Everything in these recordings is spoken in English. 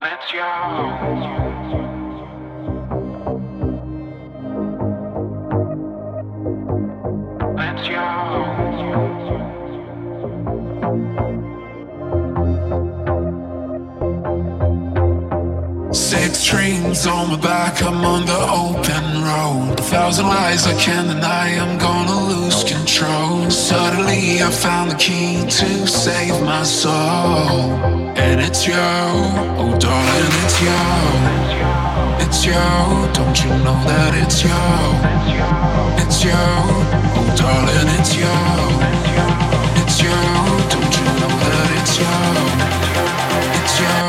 Let's go. Let's go. Six strings on my back, I'm on the open road. 1,000 lies I can't deny, I'm gonna lose control. Suddenly I found the key to save my soul. And it's you, oh darling, it's you. It's you, don't you know that it's you. It's you, oh darling, it's you. It's you, don't you know that it's you. It's you.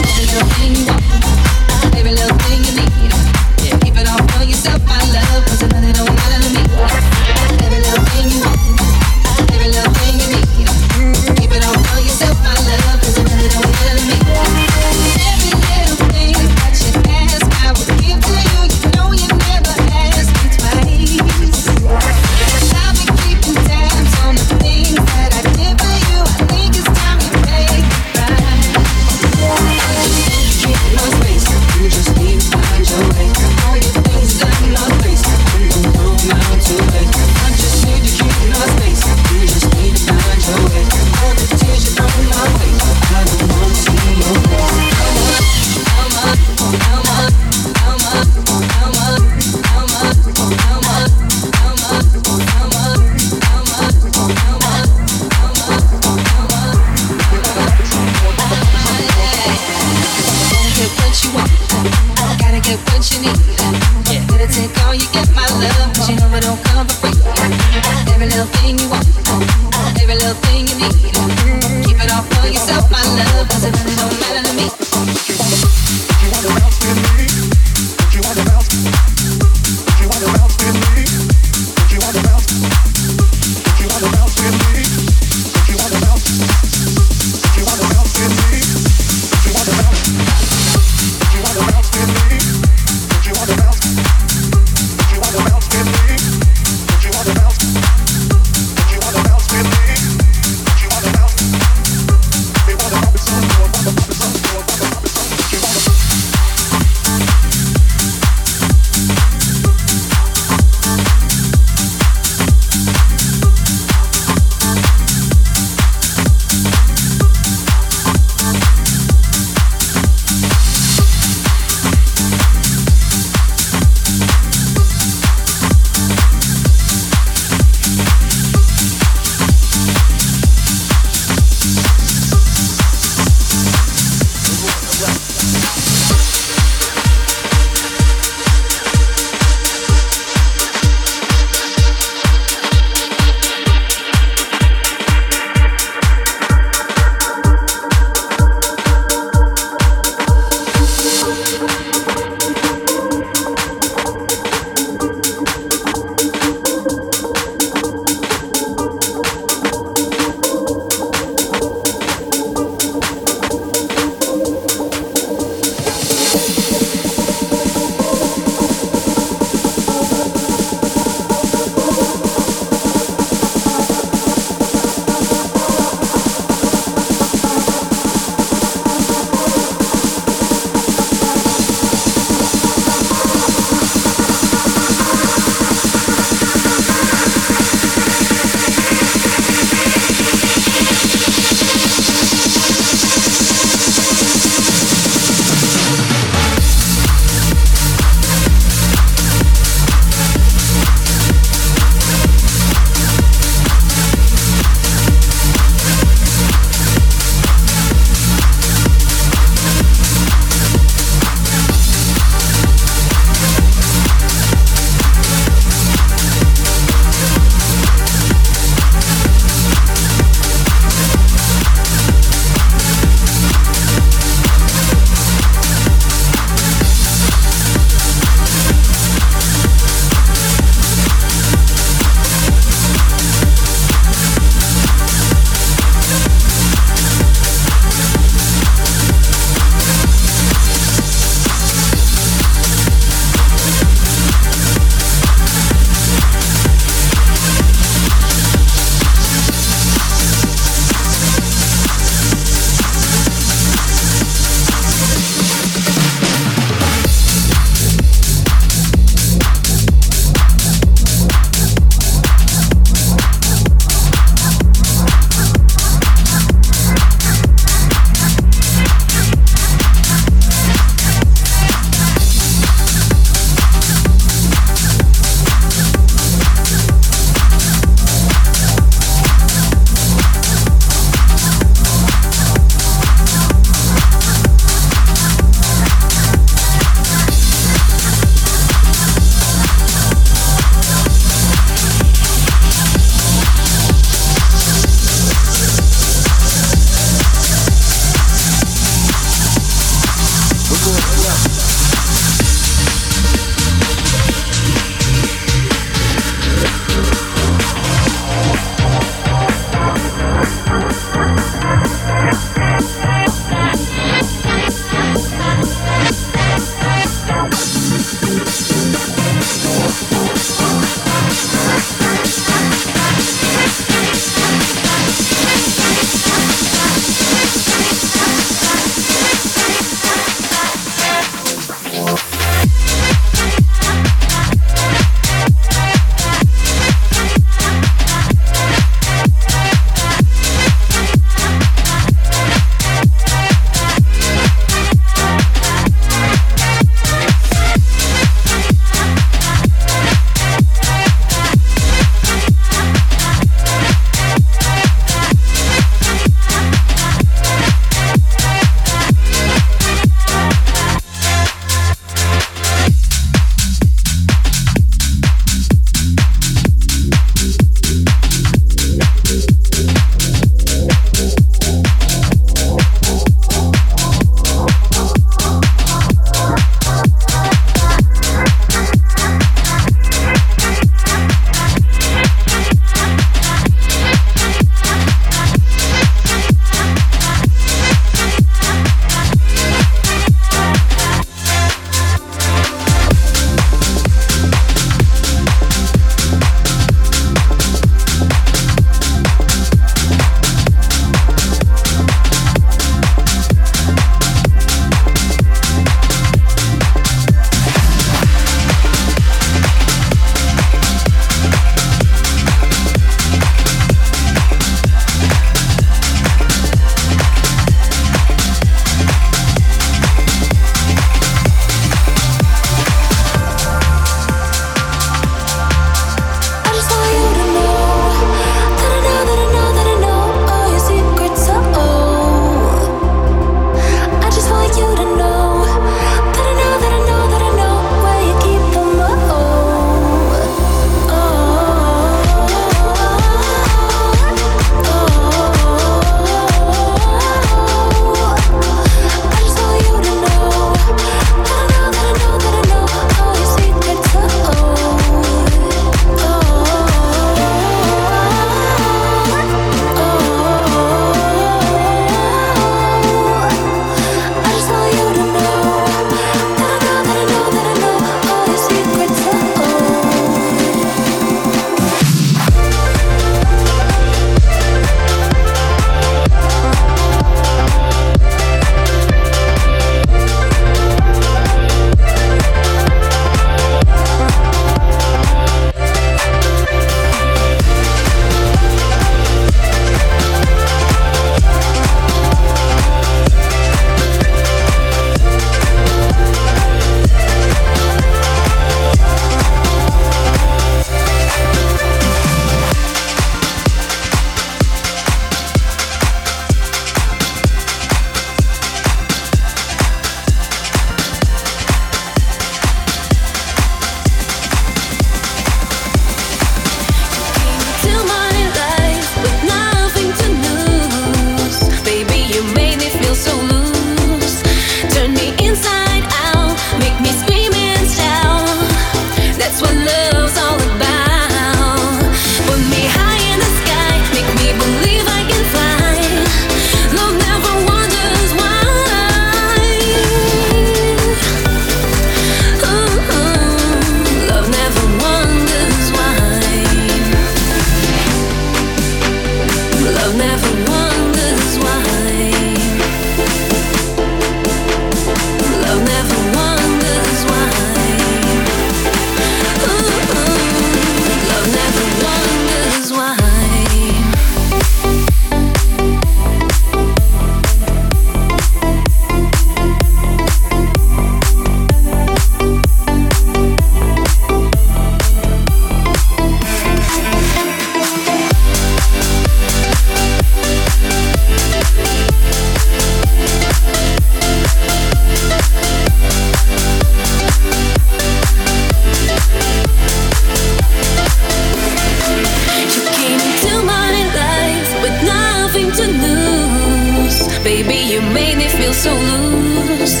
loose.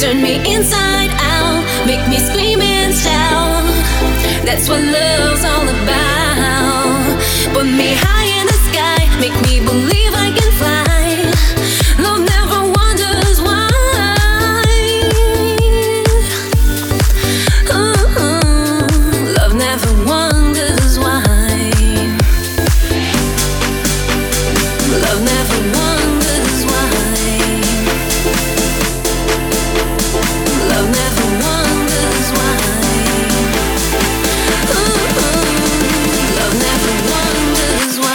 Turn me inside out, make me scream and shout. That's what love's all about. Put me high in the sky, make me believe I can fly. Love never wonders why. Ooh, love never wonders why. Love never wonders why. Love never wonders why. Ooh, love never wonders why.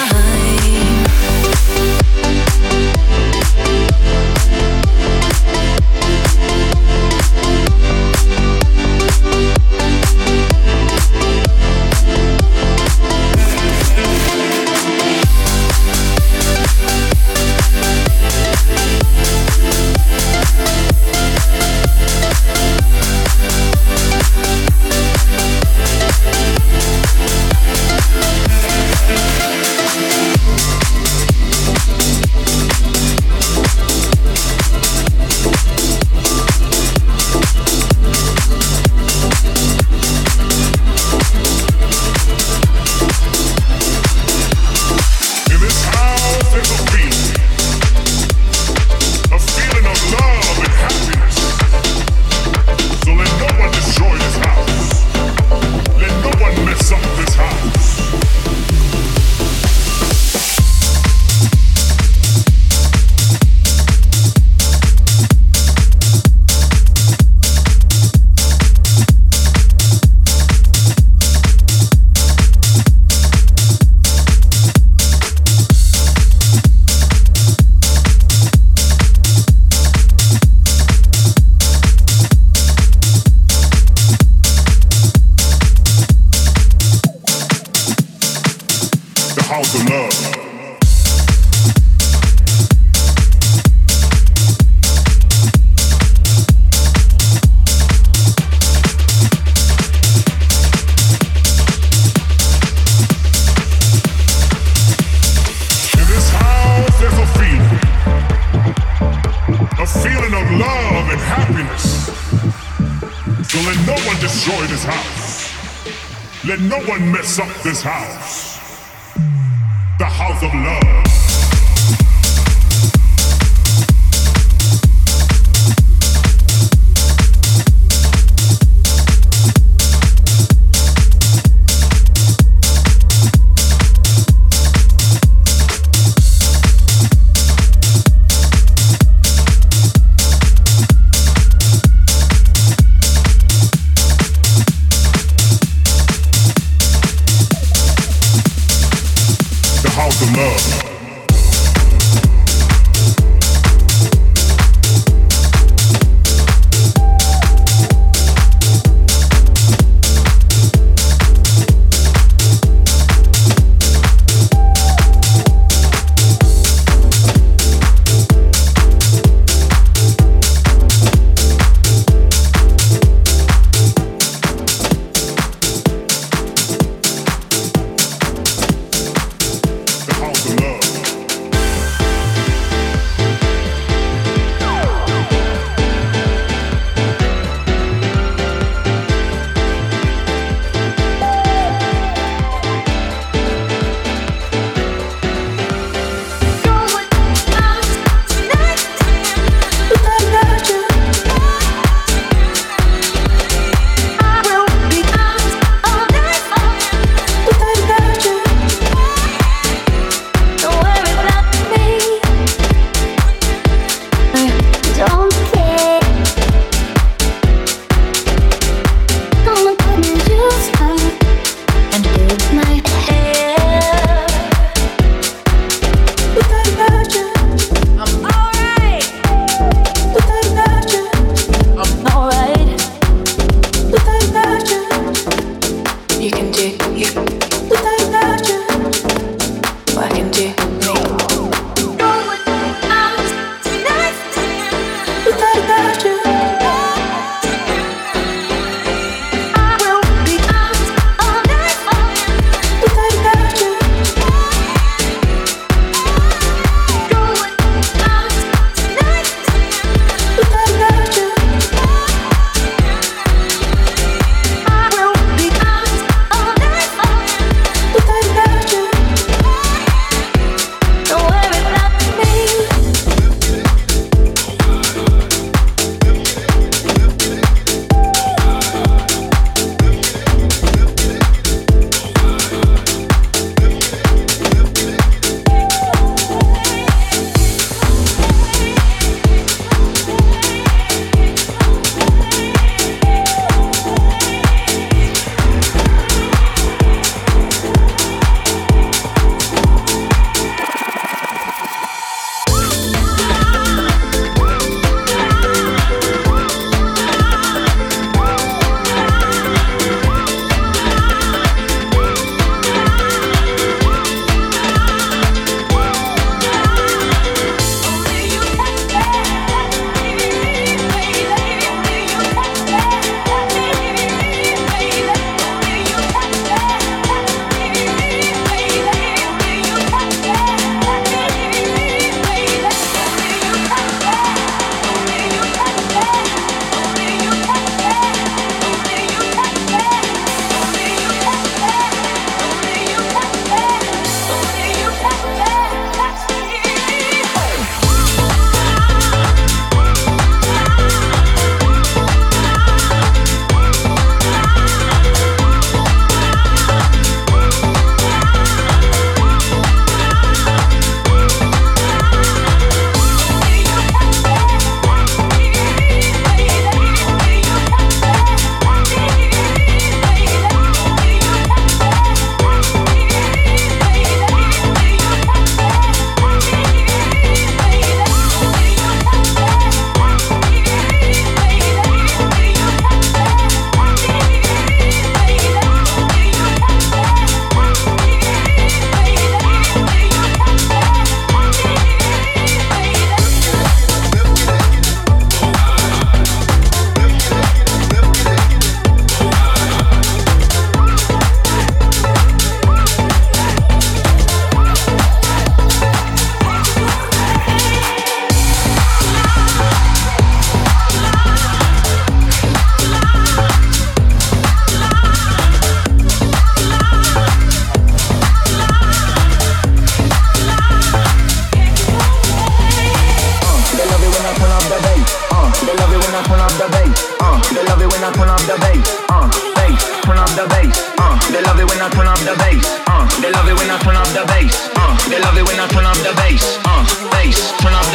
They love it when I turn up the bass. They love it when I turn up the bass. Bass, turn up the bass. They love it when I turn up the bass. They love it when I turn up the bass. They love it when I turn up the bass. Bass, turn up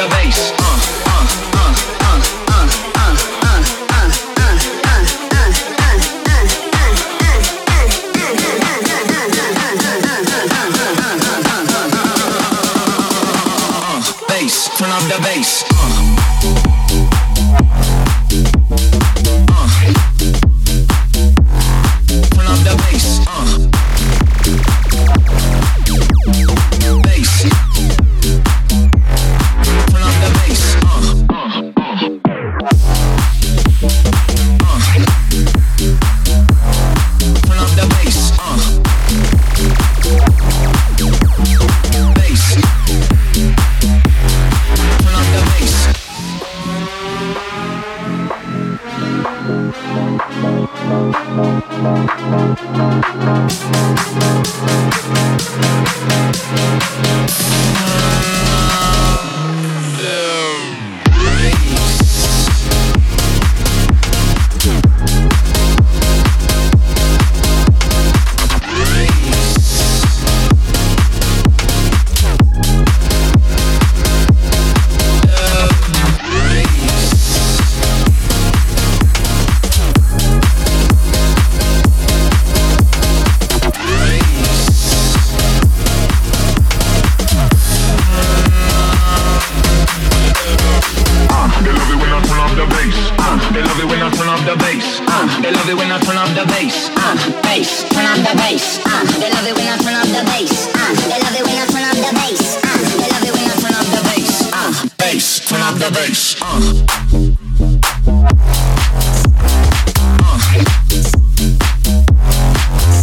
the bass. Turn up the bass.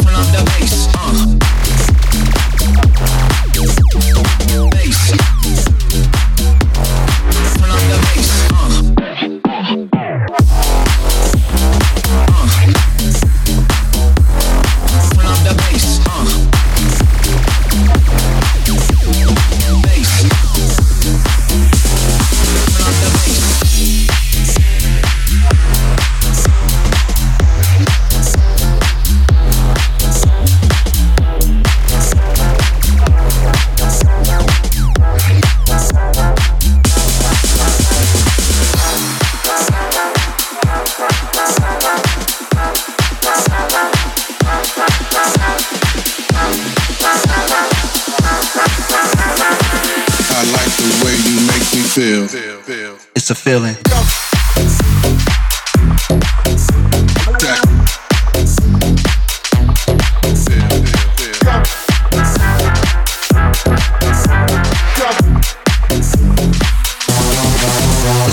Turn up the bass. Bass. Turn up the bass. Turn up the bass. It's a feeling. It's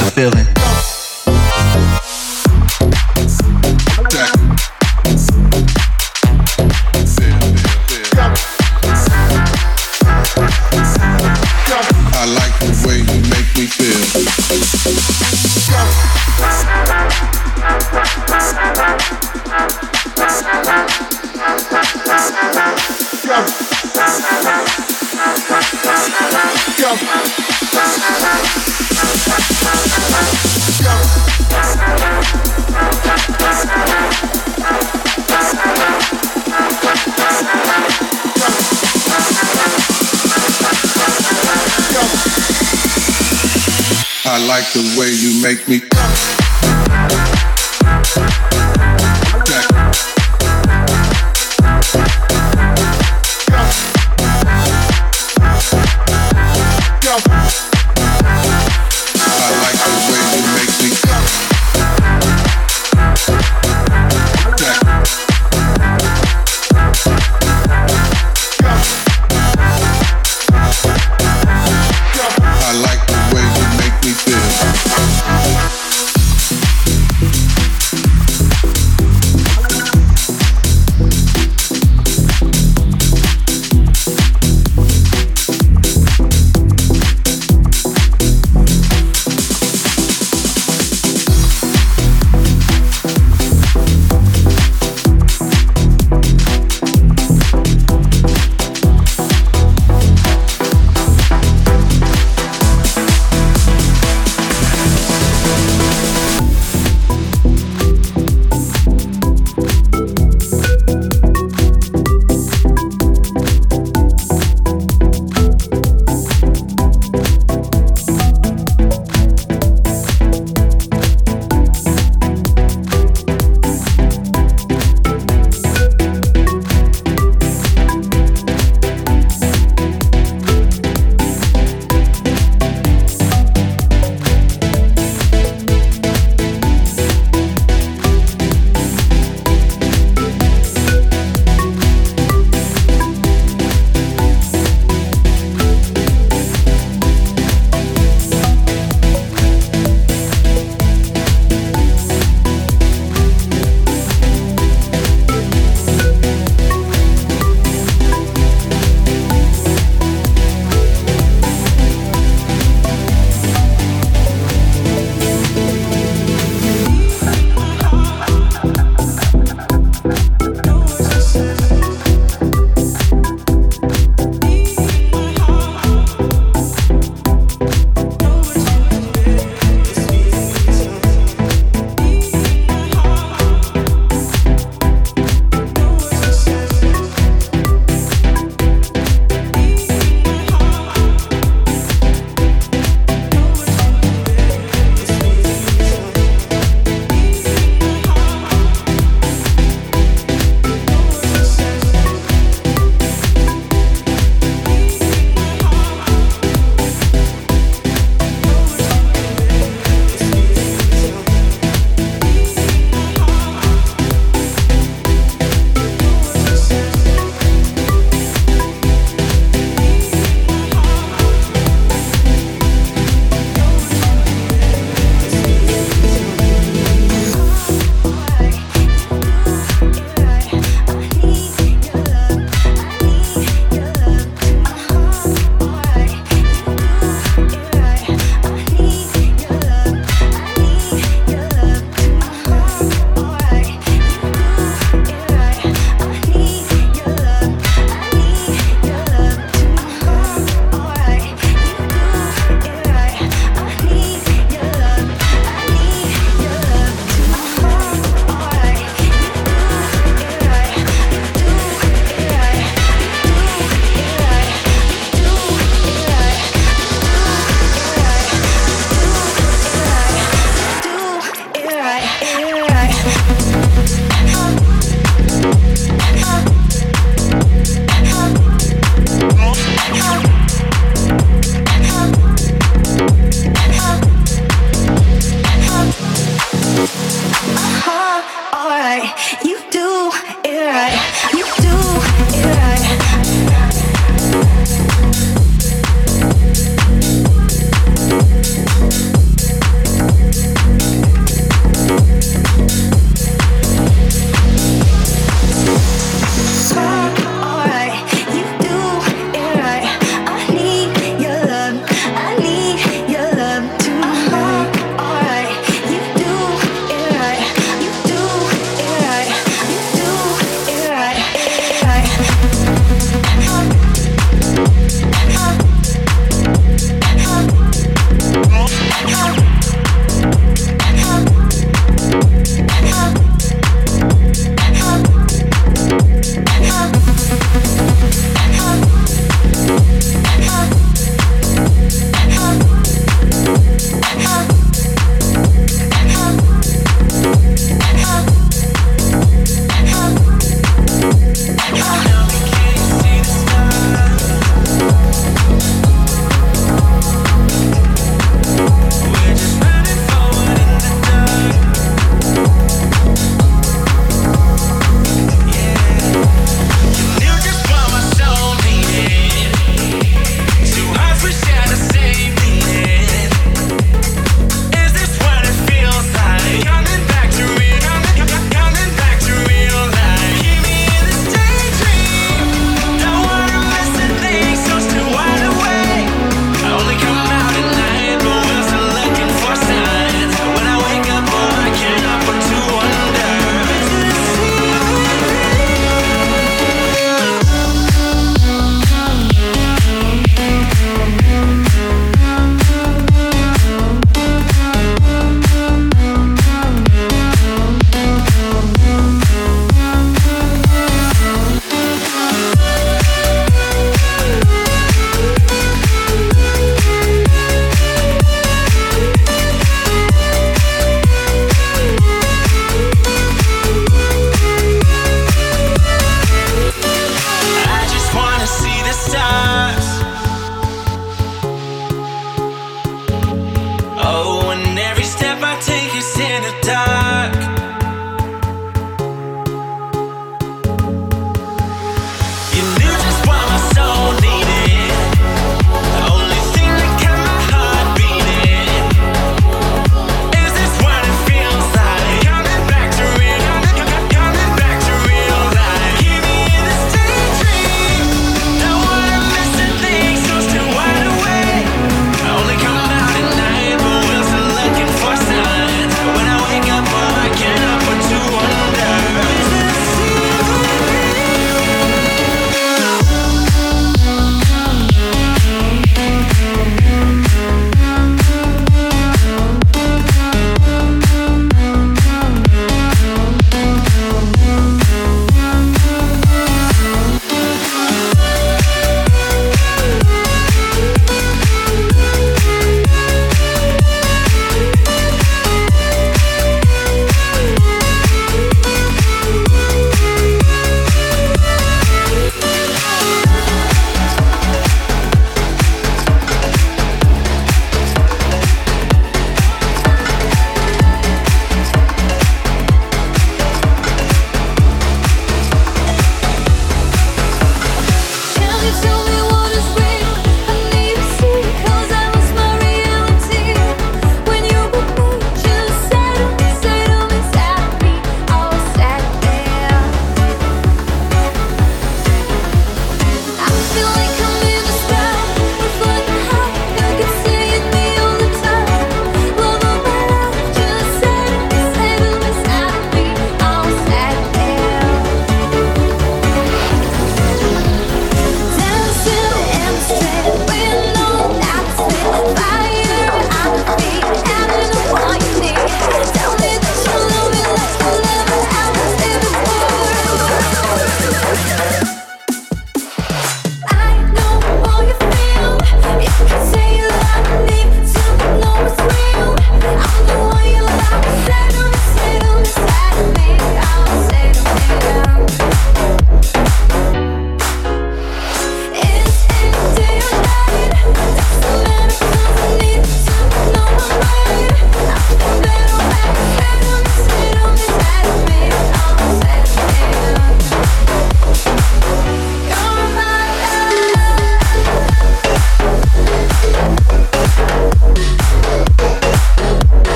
a feeling. I like the way you make me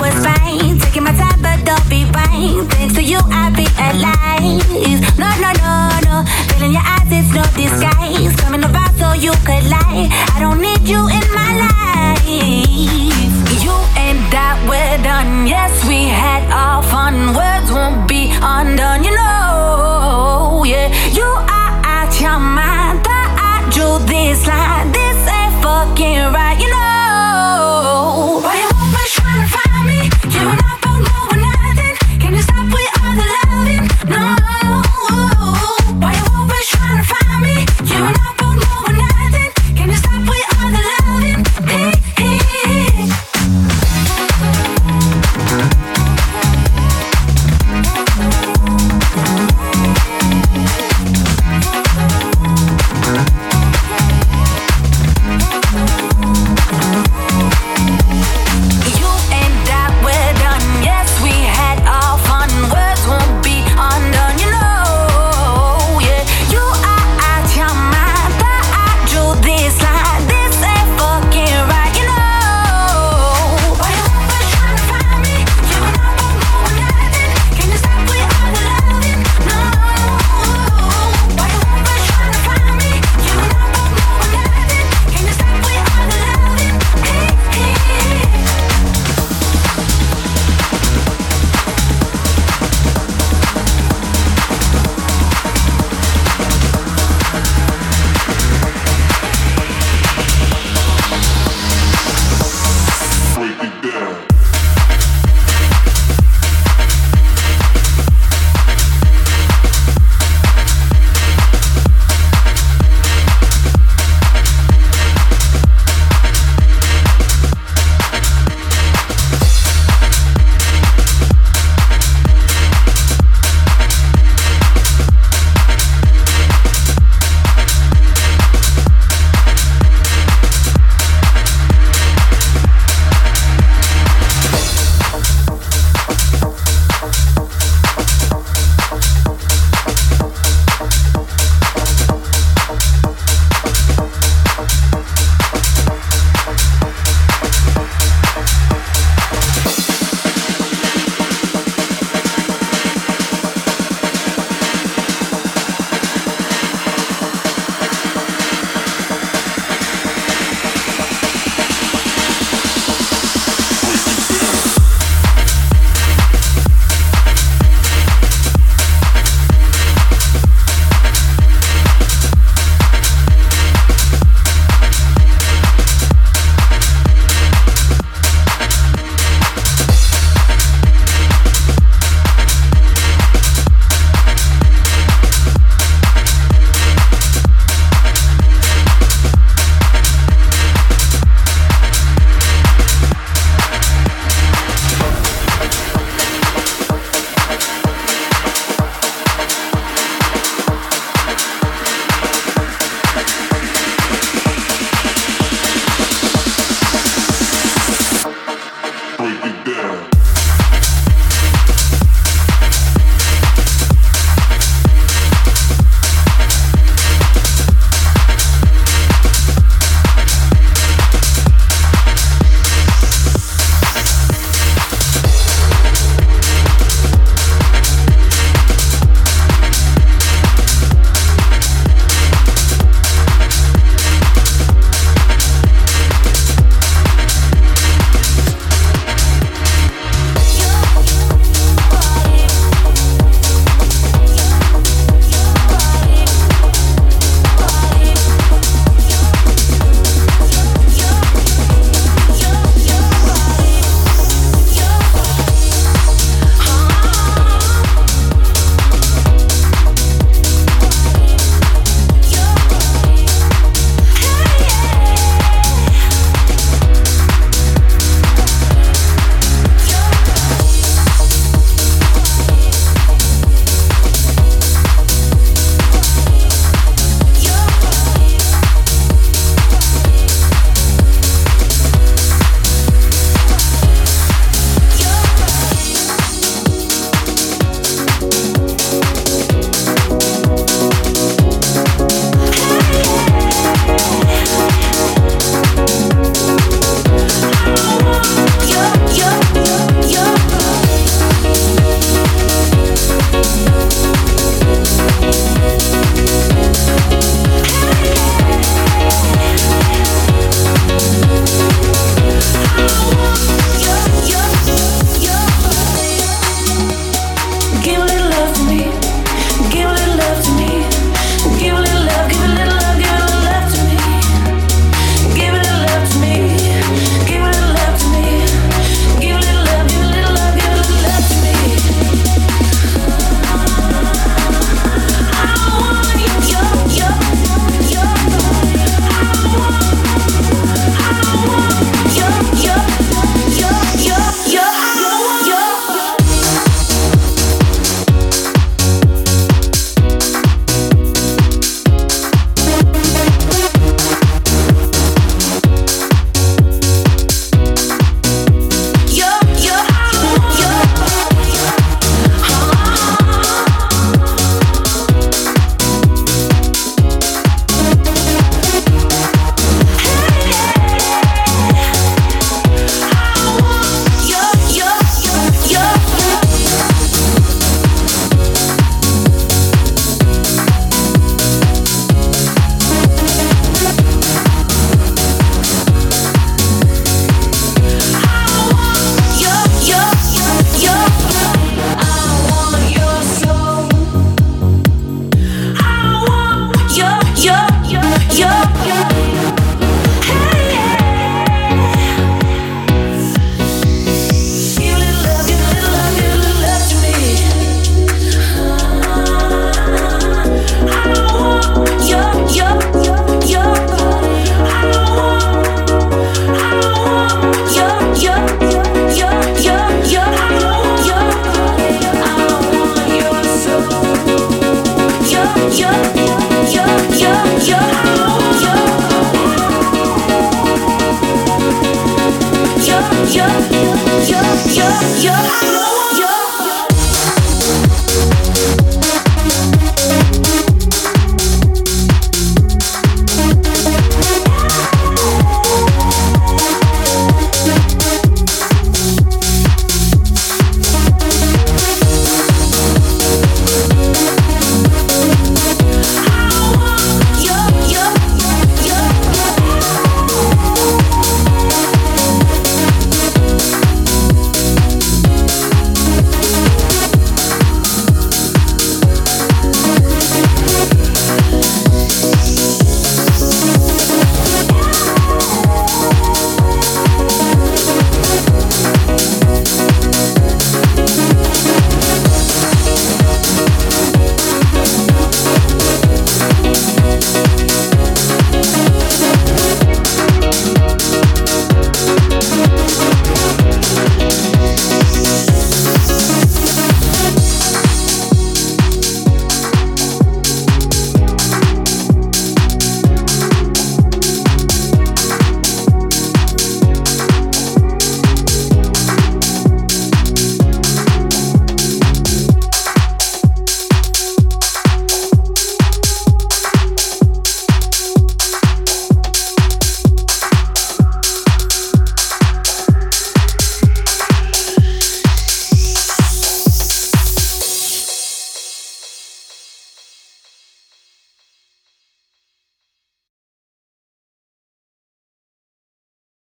was fine, taking my time but don't be whine. Thanks to you I'll be alive. No, no, no, no, feeling your eyes is no disguise. Coming about so you could lie, I don't need you in my life. You